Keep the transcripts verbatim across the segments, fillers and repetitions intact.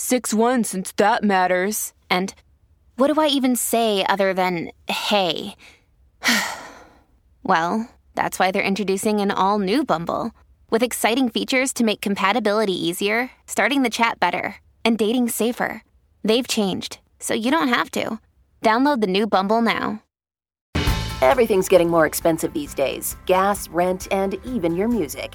six one since that matters. And what do I even say other than, hey? Well, that's why they're introducing an all-new Bumble. With exciting features to make compatibility easier, starting the chat better, and dating safer. They've changed, so you don't have to. Download the new Bumble now. Everything's getting more expensive these days. Gas, rent, and even your music.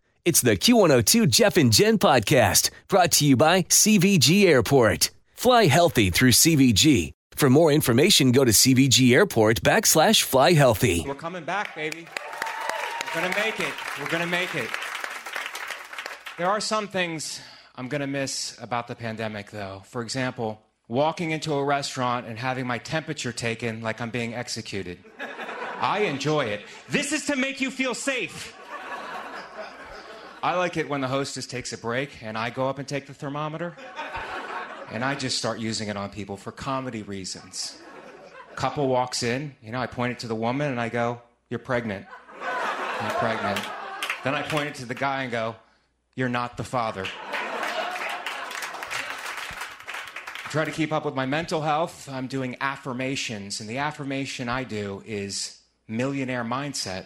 It's the Q one oh two Jeff and Jen podcast, brought to you by C V G Airport. Fly healthy through C V G. For more information, go to C V G Airport backslash fly healthy. We're coming back, baby. We're going to make it. We're going to make it. There are some things I'm going to miss about the pandemic, though. For example, walking into a restaurant and having my temperature taken like I'm being executed. I enjoy it. This is to make you feel safe. I like it when the hostess takes a break and I go up and take the thermometer and I just start using it on people for comedy reasons. Couple walks in, you know, I point it to the woman and I go, "You're pregnant." "I'm pregnant." Then I point it to the guy and go, "You're not the father." I try to keep up with my mental health. I'm doing affirmations, and the affirmation I do is millionaire mindset.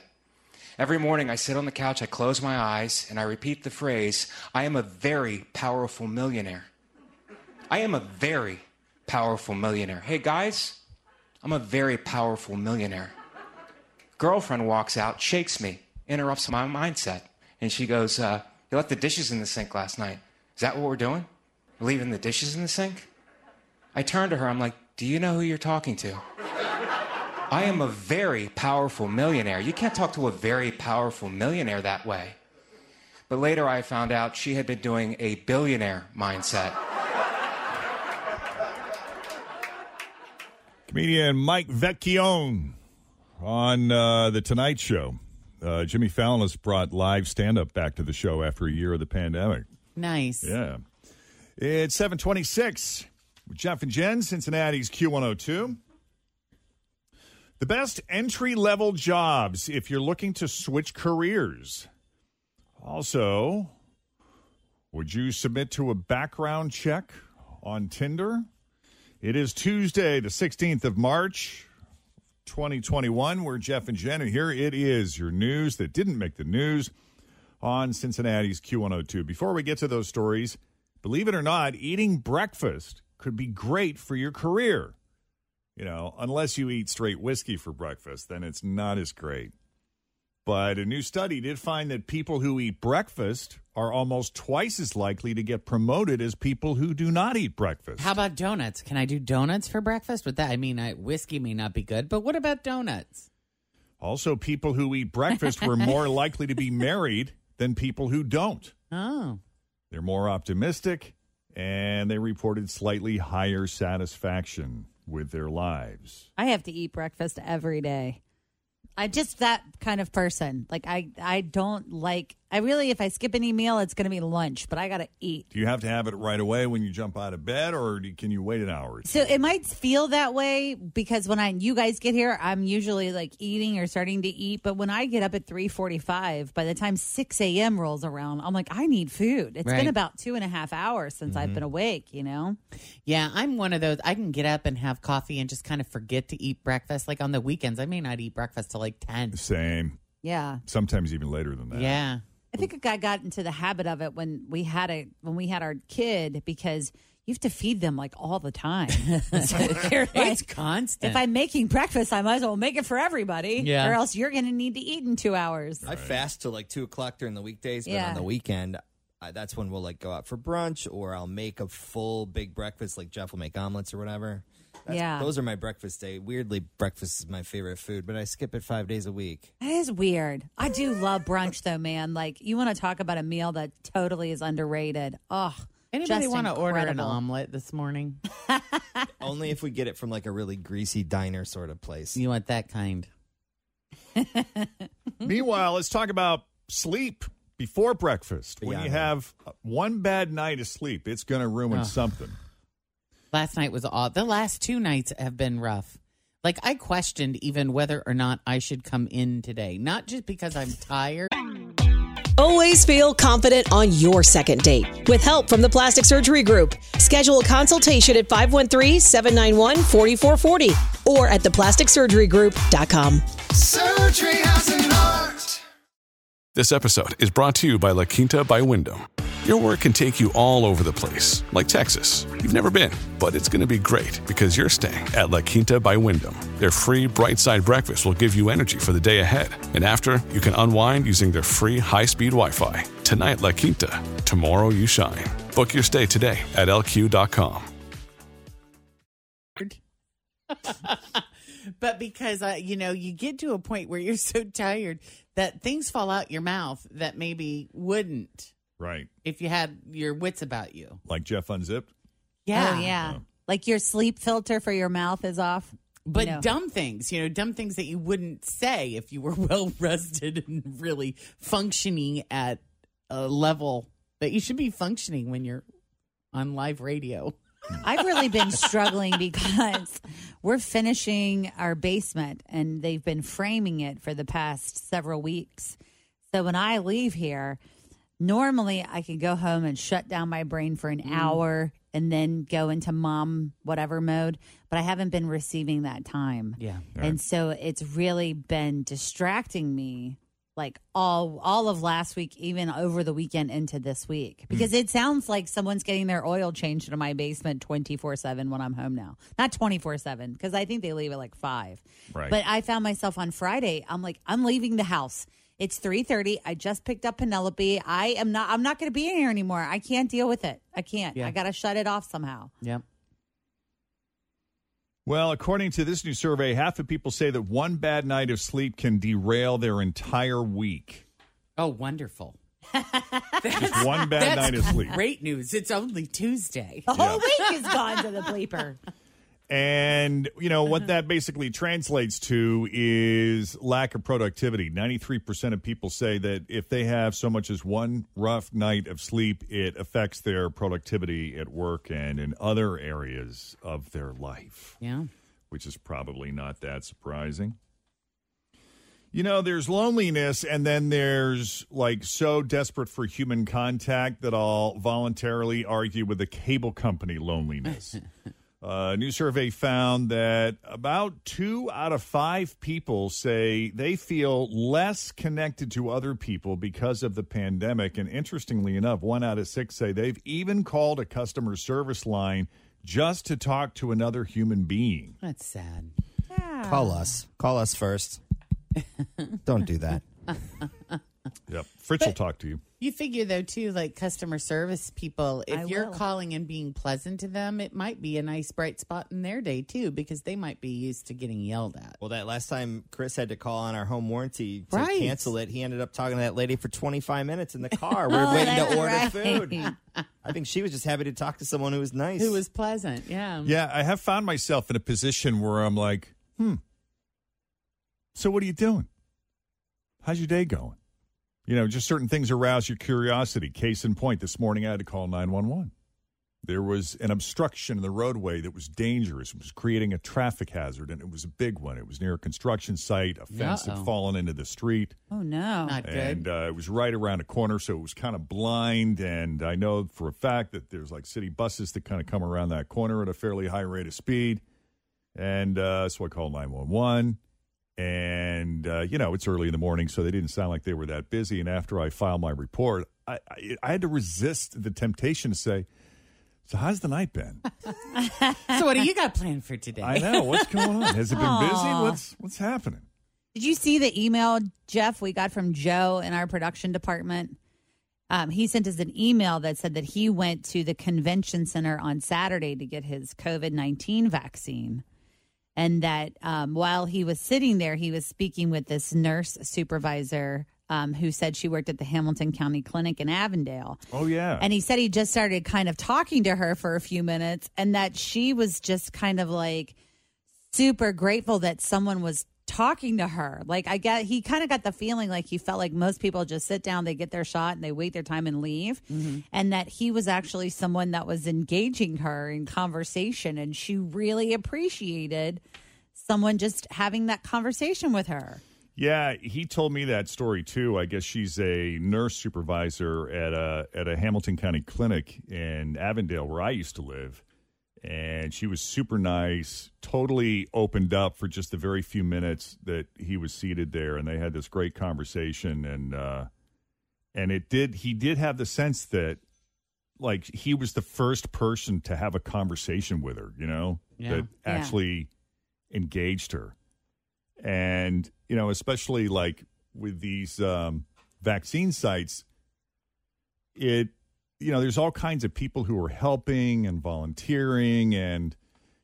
Every morning I sit on the couch, I close my eyes, and I repeat the phrase, "I am a very powerful millionaire." I am a very powerful millionaire. Hey guys, I'm a very powerful millionaire. Girlfriend walks out, shakes me, interrupts my mindset, and she goes, uh, "You left the dishes in the sink last night. Is that what we're doing? Leaving the dishes in the sink?" I turn to her, I'm like, "Do you know who you're talking to? I am a very powerful millionaire. You can't talk to a very powerful millionaire that way." But later I found out she had been doing a billionaire mindset. Comedian Mike Vecchione on uh, The Tonight Show. Uh, Jimmy Fallon has brought live stand-up back to the show after a year of the pandemic. Nice. Yeah. It's seven twenty-six. Jeff and Jen, Cincinnati's Q one oh two. The best entry-level jobs if you're looking to switch careers. Also, would you submit to a background check on Tinder? It is Tuesday, the sixteenth of March, twenty twenty-one. We're Jeff and Jen, and here it is, your news that didn't make the news on Cincinnati's Q one oh two. Before we get to those stories, believe it or not, eating breakfast could be great for your career. You know, unless you eat straight whiskey for breakfast, then it's not as great. But a new study did find that people who eat breakfast are almost twice as likely to get promoted as people who do not eat breakfast. How about donuts? Can I do donuts for breakfast with that? I mean, I, whiskey may not be good, but what about donuts? Also, people who eat breakfast were more likely to be married than people who don't. Oh. They're more optimistic, and they reported slightly higher satisfaction with their lives. I have to eat breakfast every day. I'm just that kind of person. Like, I, I don't like, I really, if I skip any meal, it's going to be lunch, but I got to eat. Do you have to have it right away when you jump out of bed, or do, can you wait an hour or two? So it might feel that way because when I, you guys get here, I'm usually like eating or starting to eat. But when I get up at three forty-five, by the time six a.m. rolls around, I'm like, I need food. It's right. Been about two and a half hours since mm-hmm. I've been awake, you know? Yeah, I'm one of those. I can get up and have coffee and just kind of forget to eat breakfast. Like on the weekends, I may not eat breakfast till like ten. Same. Yeah. Sometimes even later than that. Yeah. I think a guy got into the habit of it when we had a when we had our kid because you have to feed them like all the time. So like, it's constant. If I'm making breakfast, I might as well make it for everybody. Yeah. Or else you're going to need to eat in two hours. Right. I fast till like two o'clock during the weekdays, but yeah. on the weekend, I, that's when we'll like go out for brunch, or I'll make a full big breakfast. Like Jeff will make omelets or whatever. That's, yeah, those are my breakfast day. Weirdly, breakfast is my favorite food, but I skip it five days a week. That is weird. I do love brunch, though, man. Like, you want to talk about a meal that totally is underrated. Oh, anybody want to order an omelet this morning? Only if we get it from like a really greasy diner sort of place. You want that kind. Meanwhile, let's talk about sleep before breakfast. When yeah, you have one bad night of sleep, it's going to ruin oh. something. Last night was all. The last two nights have been rough. Like, I questioned even whether or not I should come in today. Not just because I'm tired. Always feel confident on your second date with help from the Plastic Surgery Group. Schedule a consultation at five one three, seven nine one, four four four zero or at the plastic surgery group dot com. Surgery has an art. This episode is brought to you by La Quinta by Wyndham. Your work can take you all over the place, like Texas. You've never been, but it's going to be great because you're staying at La Quinta by Wyndham. Their free Bright Side breakfast will give you energy for the day ahead. And after, you can unwind using their free high-speed Wi-Fi. Tonight, La Quinta. Tomorrow, you shine. Book your stay today at L Q dot com. But because, uh, you know, you get to a point where you're so tired that things fall out your mouth that maybe wouldn't. Right. If you had your wits about you. Like Jeff Unzipped? Yeah. Oh, yeah. yeah. Like your sleep filter for your mouth is off. But you know. dumb things, you know, dumb things that you wouldn't say if you were well rested and really functioning at a level that you should be functioning when you're on live radio. I've really been struggling because we're finishing our basement and they've been framing it for the past several weeks. So when I leave here, normally, I could go home and shut down my brain for an mm. hour and then go into mom whatever mode, but I haven't been receiving that time. Yeah. Right. And so it's really been distracting me like all all of last week, even over the weekend into this week, because mm. it sounds like someone's getting their oil changed in my basement twenty-four seven when I'm home now. Not twenty-four seven, because I think they leave at like five. Right. But I found myself on Friday, I'm like, I'm leaving the house. It's three thirty. I just picked up Penelope. I am not I'm not going to be in here anymore. I can't deal with it. I can't. Yeah. I got to shut it off somehow. Yeah. Well, according to this new survey, half of people say that one bad night of sleep can derail their entire week. Oh, wonderful. Just one bad night of sleep. Great news. It's only Tuesday. The whole yeah. week is gone to the bleeper. And, you know, what that basically translates to is lack of productivity. ninety-three percent of people say that if they have so much as one rough night of sleep, it affects their productivity at work and in other areas of their life. Yeah. Which is probably not that surprising. You know, there's loneliness, and then there's, like, so desperate for human contact that I'll voluntarily argue with the cable company loneliness. A uh, new survey found that about two out of five people say they feel less connected to other people because of the pandemic. And interestingly enough, one out of six say they've even called a customer service line just to talk to another human being. That's sad. Yeah. Call us. Call us first. Don't do that. Yep. Fritz but will talk to you. You figure, though, too, like customer service people, if I you're will. calling and being pleasant to them, it might be a nice bright spot in their day, too, because they might be used to getting yelled at. Well, that last time Chris had to call on our home warranty to right. cancel it, he ended up talking to that lady for twenty-five minutes in the car. We were oh, waiting to order right. food. I think she was just happy to talk to someone who was nice. Who was pleasant, yeah. Yeah, I have found myself in a position where I'm like, hmm, so what are you doing? How's your day going? You know, just certain things arouse your curiosity. Case in point, this morning I had to call nine one one. There was an obstruction in the roadway that was dangerous. It was creating a traffic hazard, and it was a big one. It was near a construction site. A fence Uh-oh. had fallen into the street. Oh, no. Not good. And uh, it was right around a corner, so it was kind of blind. And I know for a fact that there's, like, city buses that kind of come around that corner at a fairly high rate of speed. And uh, so I called nine one one. And, uh, you know, it's early in the morning, so they didn't sound like they were that busy. And after I filed my report, I, I, I had to resist the temptation to say, so how's the night been? So what do you got planned for today? I know. What's going on? Has it been Aww. busy? What's what's happening? Did you see the email, Jeff, we got from Joe in our production department? Um, he sent us an email that said that he went to the convention center on Saturday to get his COVID nineteen vaccine. And that um, while he was sitting there, he was speaking with this nurse supervisor um, who said she worked at the Hamilton County Clinic in Avondale. Oh, yeah. And he said he just started kind of talking to her for a few minutes and that she was just kind of like super grateful that someone was talking to her. Like, I get, he kind of got the feeling like he felt like most people just sit down, they get their shot and they wait their time and leave. Mm-hmm. And that he was actually someone that was engaging her in conversation. And she really appreciated someone just having that conversation with her. Yeah, he told me that story too. I guess she's a nurse supervisor at a, at a Hamilton County clinic in Avondale where I used to live. And she was super nice, totally opened up for just the very few minutes that he was seated there. And they had this great conversation. And uh, and it did, he did have the sense that, like, he was the first person to have a conversation with her, you know, yeah. that actually yeah. engaged her. And, you know, especially, like, with these um, vaccine sites, it, you know, there's all kinds of people who are helping and volunteering. And,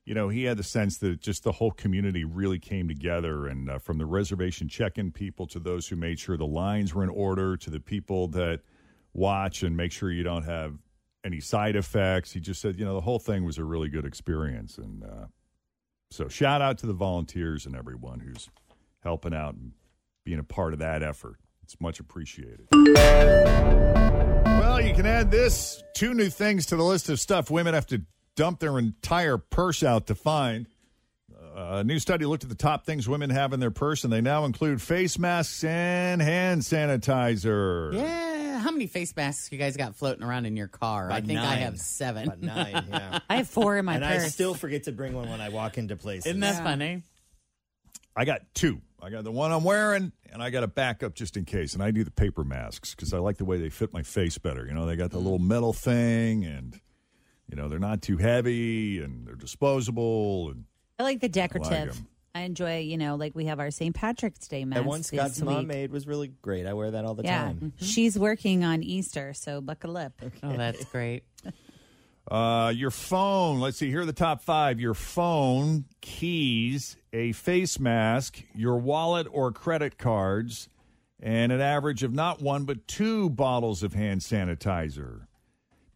you know, he had the sense that just the whole community really came together. And uh, from the reservation check-in people to those who made sure the lines were in order to the people that watch and make sure you don't have any side effects. He just said, you know, the whole thing was a really good experience. And uh, so shout out to the volunteers and everyone who's helping out and being a part of that effort. It's much appreciated. Well, you can add this, two new things to the list of stuff women have to dump their entire purse out to find. Uh, a new study looked at the top things women have in their purse, and they now include face masks and hand sanitizer. Yeah. How many face masks you guys got floating around in your car? About I think nine. I have seven. About nine, yeah. I have four in my and purse. And I still forget to bring one when I walk into places. Isn't that yeah. funny? I got two. I got the one I'm wearing, and I got a backup just in case. And I do the paper masks because I like the way they fit my face better. You know, they got the little metal thing, and, you know, they're not too heavy, and they're disposable. And I like the decorative. I, like I enjoy, you know, like we have our Saint Patrick's Day mask. That one Scott's mom made was really great. I wear that all the yeah. time. Mm-hmm. She's working on Easter, so buckle up. Okay. Oh, that's great. Uh, your phone. Let's see. Here are the top five. Your phone, keys, a face mask, your wallet or credit cards, and an average of not one but two bottles of hand sanitizer.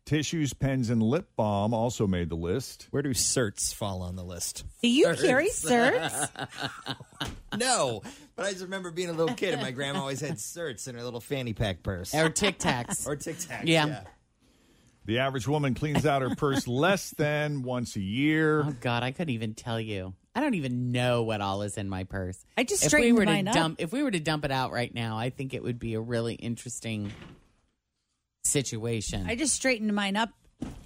Tissues, pens, and lip balm also made the list. Where do certs fall on the list? Do you certs. carry certs? No, but I just remember being a little kid and my grandma always had certs in her little fanny pack purse. Or Tic Tacs. Or Tic Tacs, yeah. yeah. The average woman cleans out her purse less than once a year. Oh, God, I couldn't even tell you. I don't even know what all is in my purse. I just straightened if we were mine to dump, up. If we were to dump it out right now, I think it would be a really interesting situation. I just straightened mine up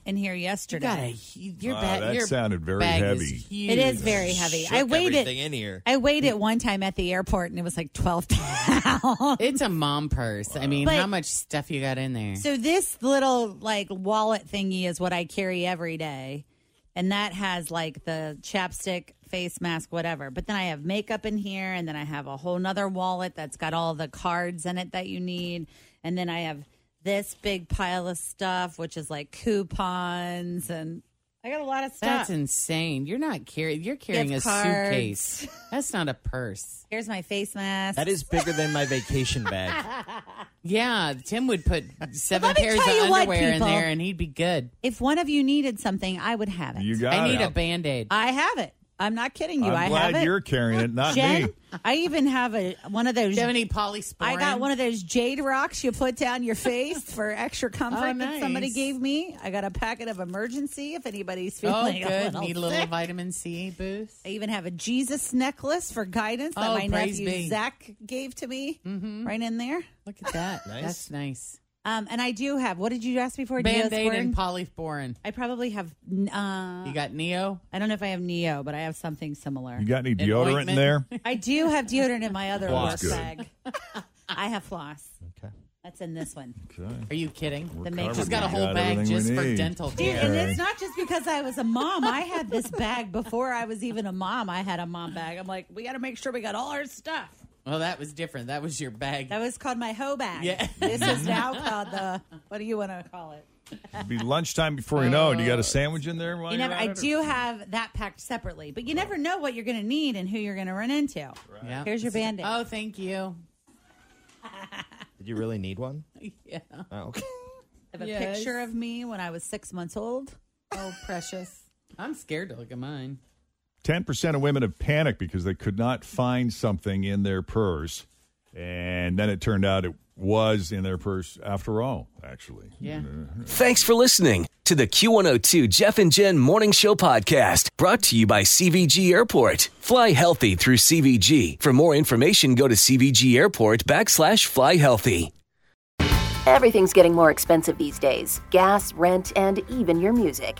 in here yesterday. You gotta, your wow, bag, that your sounded very bag heavy. Is huge. It is very heavy. Shook I weighed it. In here. I weighed it one time at the airport, and it was like twelve pounds. It's a mom purse. Wow. I mean, but, how much stuff you got in there? So this little like wallet thingy is what I carry every day, and that has like the chapstick, face mask, whatever. But then I have makeup in here, and then I have a whole nother wallet that's got all the cards in it that you need, and then I have this big pile of stuff, which is like coupons, and I got a lot of stuff. That's insane. You're not carrying. You're carrying Gift a cards. Suitcase. That's not a purse. Here's my face mask. That is bigger than my vacation bag. Yeah, Tim would put seven pairs of underwear what, in there, and he'd be good. If one of you needed something, I would have it. You got I it. need a Band-Aid. I have it. I'm not kidding you. I'm I glad have it. You're carrying it, not Jen, me. I even have a one of those. Do you have any polysporin? I got one of those jade rocks you put down your face for extra comfort oh, nice. that somebody gave me. I got a packet of emergency if anybody's feeling. Oh, good. A little Need a little sick. Vitamin C boost. I even have a Jesus necklace for guidance that oh, my nephew me. Zach gave to me. Mm-hmm. Right in there. Look at that. Nice. That's nice. Um, and I do have, what did you ask me for? Band-Aid and polysporin. I probably have. Uh, you got Neo? I don't know if I have Neo, but I have something similar. You got any deodorant in there? I do have deodorant in my other work bag. I have floss. Okay. That's in this one. Okay. Are you kidding? We're the makeup. She's got a whole got bag just for dental care. Dude, and right. It's not just because I was a mom. I had this bag before I was even a mom. I had a mom bag. I'm like, we got to make sure we got all our stuff. Well, that was different. That was your bag. That was called my hoe bag. Yeah. This is now called the, what do you want to call it? It'll be lunchtime before you know it. You got a sandwich in there? While you never, I it, do or? Have that packed separately. But you never know what you're going to need and who you're going to run into. Right. Yeah. Here's your Band-Aid. Oh, thank you. Did you really need one? Yeah. Oh, okay. I have a yes. picture of me when I was six months old. Oh, precious. I'm scared to look at mine. ten percent of women have panicked because they could not find something in their purse. And then it turned out it was in their purse after all, actually. Yeah. Thanks for listening to the Q one oh two Jeff and Jen Morning Show Podcast, brought to you by C V G Airport. Fly healthy through C V G. For more information, go to C V G Airport backslash fly healthy. Everything's getting more expensive these days. Gas, rent, and even your music.